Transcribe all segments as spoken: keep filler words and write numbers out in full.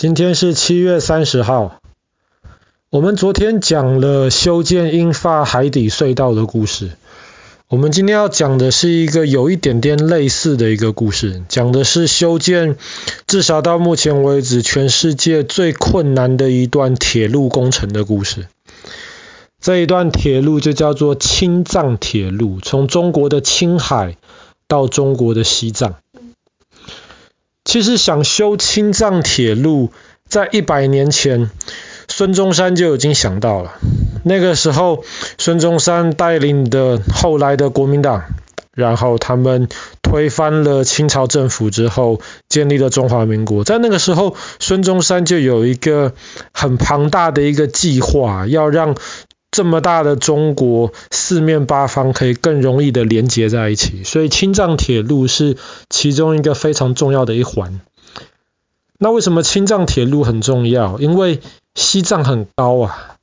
今天是七月三十号，我们昨天讲了修建英法海底隧道的故事，我们今天要讲的是一个有一点点类似的一个故事，讲的是修建至少到目前为止全世界最困难的一段铁路工程的故事。这一段铁路就叫做青藏铁路，从中国的青海到中国的西藏。其实想修青藏铁路，在一百年前，孙中山就已经想到了。那个时候，孙中山带领的后来的国民党，然后他们推翻了清朝政府之后，建立了中华民国。在那个时候，孙中山就有一个很庞大的一个计划，要让这么大的中国四面八方可以更容易的连接在一起，所以青藏铁路是其中一个非常重要的一环。那为什么青藏铁路很重要？因为西藏很高啊，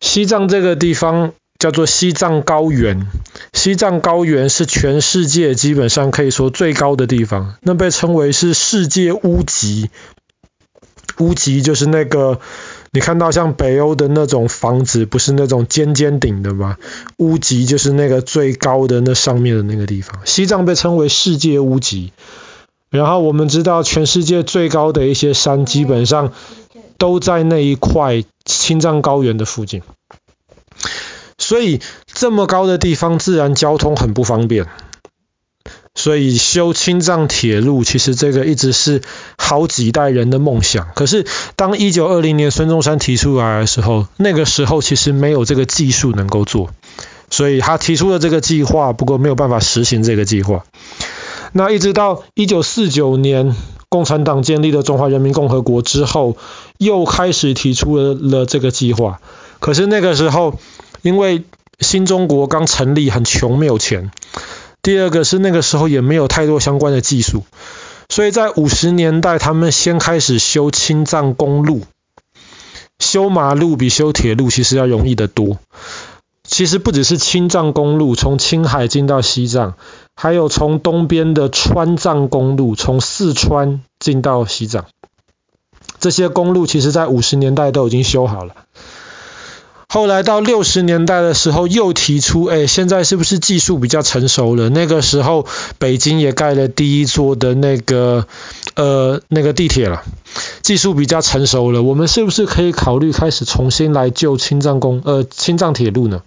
西藏这个地方叫做西藏高原，西藏高原是全世界基本上可以说最高的地方，那被称为是世界屋脊。屋脊就是那个你看到像北欧的那种房子，不是那种尖尖顶的吗？屋脊就是那个最高的那上面的那个地方，西藏被称为世界屋脊。然后我们知道全世界最高的一些山基本上都在那一块青藏高原的附近，所以这么高的地方自然交通很不方便，所以修青藏铁路其实这个一直是好几代人的梦想。可是当一九二零年孙中山提出来的时候，那个时候其实没有这个技术能够做，所以他提出了这个计划，不过没有办法实行这个计划。那一直到一九四九年共产党建立了中华人民共和国之后，又开始提出 了, 了这个计划。可是那个时候因为新中国刚成立，很穷，没有钱。第二个是那个时候也没有太多相关的技术，所以在五十年代他们先开始修青藏公路。修马路比修铁路其实要容易得多，其实不只是青藏公路从青海进到西藏，还有从东边的川藏公路从四川进到西藏，这些公路其实在五十年代都已经修好了。后来到六十年代的时候又提出，哎，现在是不是技术比较成熟了？那个时候北京也盖了第一座的那个呃那个地铁了，技术比较成熟了，我们是不是可以考虑开始重新来救青藏公呃青藏铁路呢？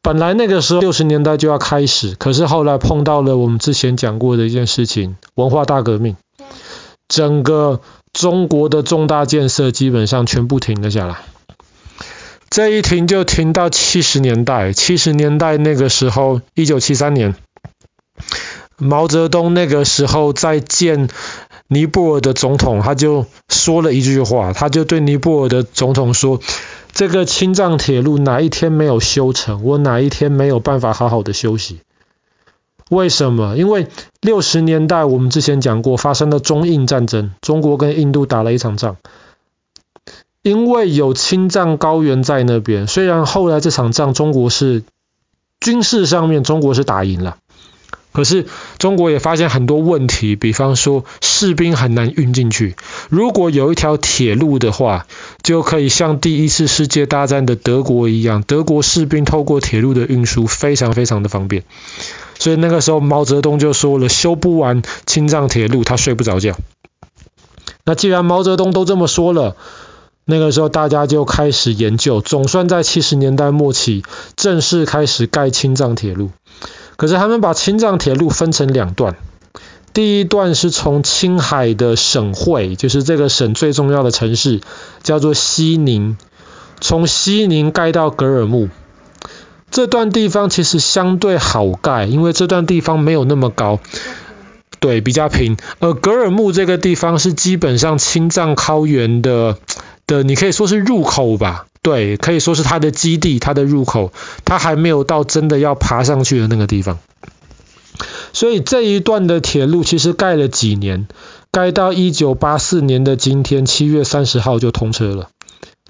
本来那个时候六十年代就要开始，可是后来碰到了我们之前讲过的一件事情，文化大革命，整个中国的重大建设基本上全部停了下来。这一停就停到七十年代，七十年代那个时候，一九七三年，毛泽东那个时候在见尼泊尔的总统，他就说了一句话，他就对尼泊尔的总统说：“这个青藏铁路哪一天没有修成，我哪一天没有办法好好的休息。”为什么？因为六十年代我们之前讲过，发生了中印战争，中国跟印度打了一场仗。因为有青藏高原在那边，虽然后来这场仗中国是军事上面中国是打赢了，可是中国也发现很多问题，比方说士兵很难运进去，如果有一条铁路的话，就可以像第一次世界大战的德国一样，德国士兵透过铁路的运输非常非常的方便。所以那个时候毛泽东就说了，修不完青藏铁路他睡不着觉。那既然毛泽东都这么说了，那个时候大家就开始研究，总算在七十年代末期正式开始盖青藏铁路。可是他们把青藏铁路分成两段，第一段是从青海的省会，就是这个省最重要的城市叫做西宁，从西宁盖到格尔木。这段地方其实相对好盖，因为这段地方没有那么高，对，比较平。而格尔木这个地方是基本上青藏高原的的你可以说是入口吧，对，可以说是它的基地，它的入口，它还没有到真的要爬上去的那个地方。所以这一段的铁路其实盖了几年，盖到一九八四年的今天七月三十号就通车了，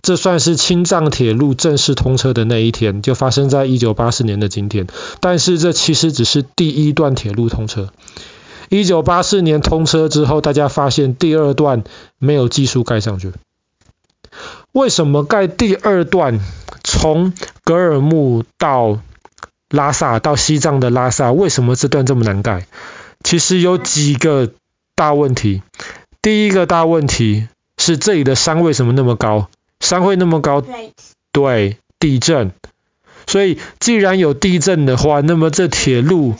这算是青藏铁路正式通车的那一天，就发生在一九八四年的今天。但是这其实只是第一段铁路通车，一九八四年通车之后，大家发现第二段没有技术盖上去。为什么盖第二段从格尔木到拉萨，到西藏的拉萨，为什么这段这么难盖？其实有几个大问题。第一个大问题是这里的山为什么那么高？山会那么高？对，地震。所以既然有地震的话，那么这铁路，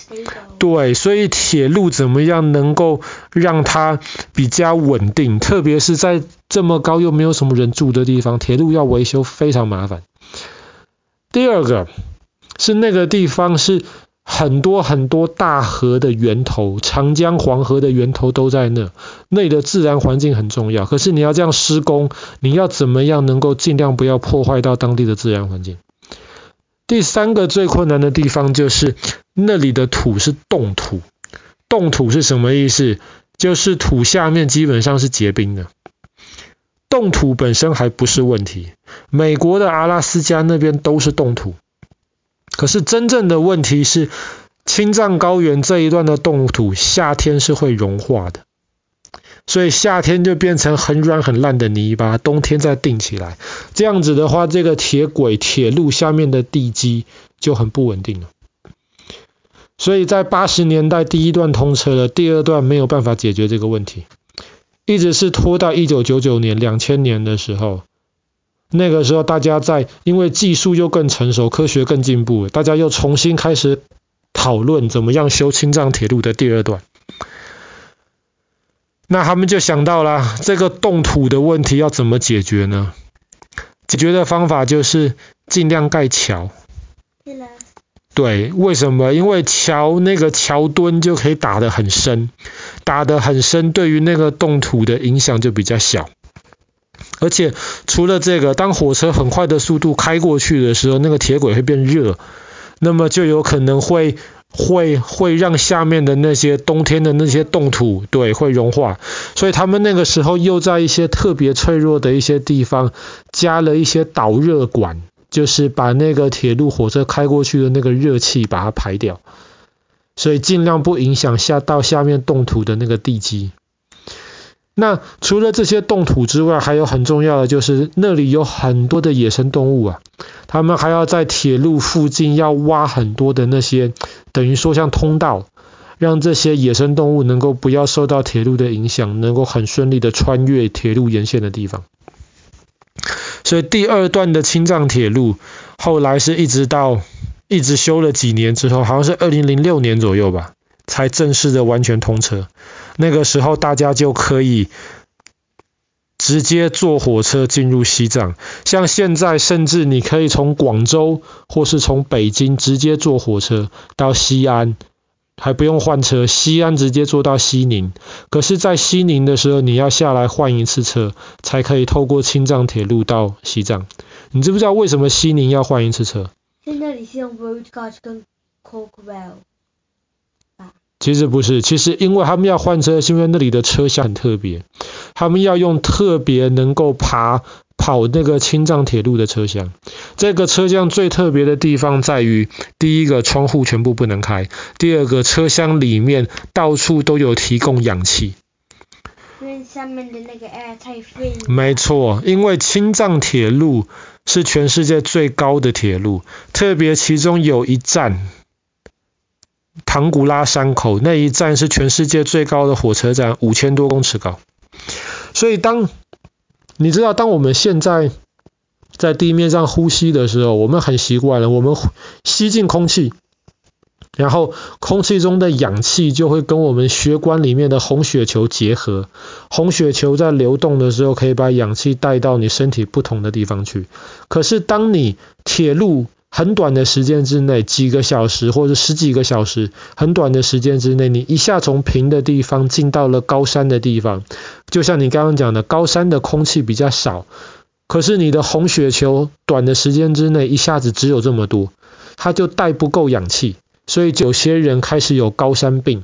对，所以铁路怎么样能够让它比较稳定？特别是在这么高又没有什么人住的地方，铁路要维修非常麻烦。第二个是那个地方是很多很多大河的源头，长江、黄河的源头都在那，那里的自然环境很重要。可是你要这样施工，你要怎么样能够尽量不要破坏到当地的自然环境？第三个最困难的地方就是那里的土是冻土。冻土是什么意思？就是土下面基本上是结冰的。冻土本身还不是问题，美国的阿拉斯加那边都是冻土。可是真正的问题是青藏高原这一段的冻土夏天是会融化的，所以夏天就变成很软很烂的泥巴，冬天再定起来，这样子的话，这个铁轨铁路下面的地基就很不稳定了。所以在八十年代第一段通车了，第二段没有办法解决这个问题，一直是拖到一九九九年两千年的时候。那个时候大家在因为技术又更成熟，科学更进步，大家又重新开始讨论怎么样修青藏铁路的第二段。那他们就想到了这个冻土的问题要怎么解决呢？解决的方法就是尽量盖桥。对，为什么？因为桥那个桥墩就可以打得很深，打得很深对于那个冻土的影响就比较小。而且除了这个，当火车很快的速度开过去的时候，那个铁轨会变热，那么就有可能会会会让下面的那些冬天的那些冻土，对，会融化。所以他们那个时候又在一些特别脆弱的一些地方加了一些导热管，就是把那个铁路火车开过去的那个热气把它排掉，所以尽量不影响下到下面冻土的那个地基。那除了这些冻土之外，还有很重要的就是那里有很多的野生动物啊，他们还要在铁路附近要挖很多的那些等于说像通道，让这些野生动物能够不要受到铁路的影响，能够很顺利的穿越铁路沿线的地方。所以第二段的青藏铁路后来是一直到一直修了几年之后，好像是二零零六年左右吧，才正式的完全通车。那个时候大家就可以直接坐火车进入西藏，像现在甚至你可以从广州或是从北京直接坐火车到西安，还不用换车，西安直接坐到西宁。可是在西宁的时候，你要下来换一次车才可以透过青藏铁路到西藏。你知不知道为什么西宁要换一次车？在那里是用 World Guard 跟 Corkwell。其实不是，其实因为他们要换车，是因为那里的车厢很特别，他们要用特别能够爬跑那个青藏铁路的车厢。这个车厢最特别的地方在于，第一个窗户全部不能开，第二个车厢里面到处都有提供氧气。因为上面的那个 air 太废。没错，因为青藏铁路是全世界最高的铁路，特别其中有一站。唐古拉山口那一站是全世界最高的火车站，五千多公尺高。所以当你知道，当我们现在在地面上呼吸的时候，我们很习惯了，我们吸进空气，然后空气中的氧气就会跟我们血管里面的红血球结合，红血球在流动的时候可以把氧气带到你身体不同的地方去。可是当你铁路很短的时间之内，几个小时或者十几个小时，很短的时间之内，你一下从平的地方进到了高山的地方，就像你刚刚讲的，高山的空气比较少，可是你的红血球短的时间之内一下子只有这么多，它就带不够氧气，所以有些人开始有高山病。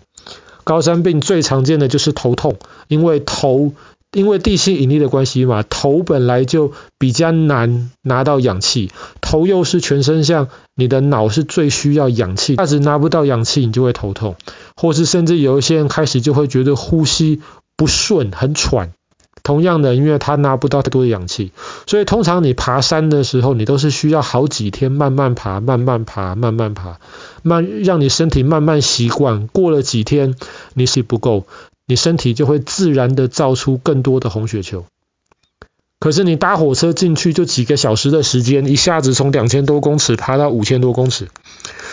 高山病最常见的就是头痛，因为头因为地心引力的关系嘛，头本来就比较难拿到氧气，头又是全身像你的脑是最需要氧气，一下子拿不到氧气你就会头痛，或是甚至有一些人开始就会觉得呼吸不顺，很喘。同样的，因为他拿不到太多的氧气，所以通常你爬山的时候，你都是需要好几天慢慢爬、慢慢爬、慢慢爬，慢让你身体慢慢习惯。过了几天，你吸不够，你身体就会自然的造出更多的红血球。可是你搭火车进去就几个小时的时间，一下子从两千多公尺爬到五千多公尺，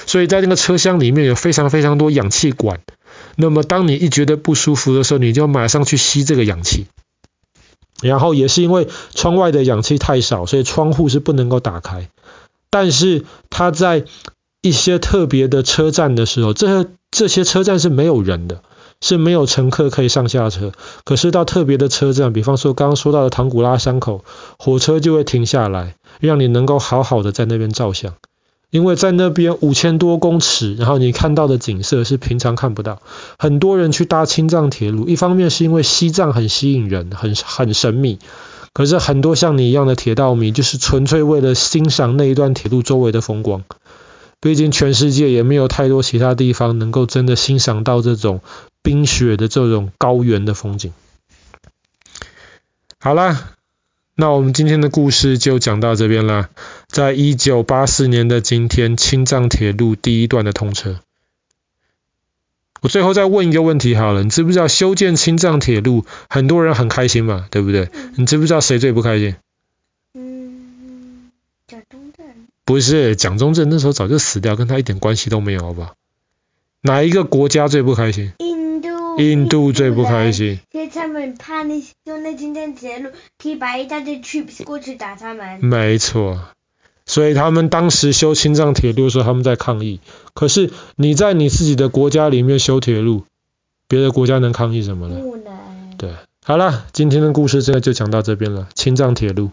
所以在那个车厢里面有非常非常多氧气管。那么当你一觉得不舒服的时候，你就马上去吸这个氧气。然后也是因为窗外的氧气太少，所以窗户是不能够打开。但是它在一些特别的车站的时候，这这些车站是没有人的，是没有乘客可以上下车。可是到特别的车站，比方说刚刚说到的唐古拉山口，火车就会停下来，让你能够好好的在那边照相。因为在那边五千多公尺，然后你看到的景色是平常看不到。很多人去搭青藏铁路，一方面是因为西藏很吸引人，很很神秘。可是很多像你一样的铁道迷，就是纯粹为了欣赏那一段铁路周围的风光。毕竟全世界也没有太多其他地方能够真的欣赏到这种冰雪的这种高原的风景。好啦。那我们今天的故事就讲到这边啦。在一九八四年的今天，青藏铁路第一段的通车。我最后再问一个问题好了，你知不知道修建青藏铁路，很多人很开心嘛，对不对？你知不知道谁最不开心？嗯，蒋中正。不是，蒋中正那时候早就死掉，跟他一点关系都没有，好不好？哪一个国家最不开心？印度最不开心，所以他们怕那用那青藏铁路可以把一大堆 troops 过去打他们。没错，所以他们当时修青藏铁路的时候，他们在抗议。可是你在你自己的国家里面修铁路，别的国家能抗议什么呢？不能。对，好了，今天的故事真的就讲到这边了，青藏铁路。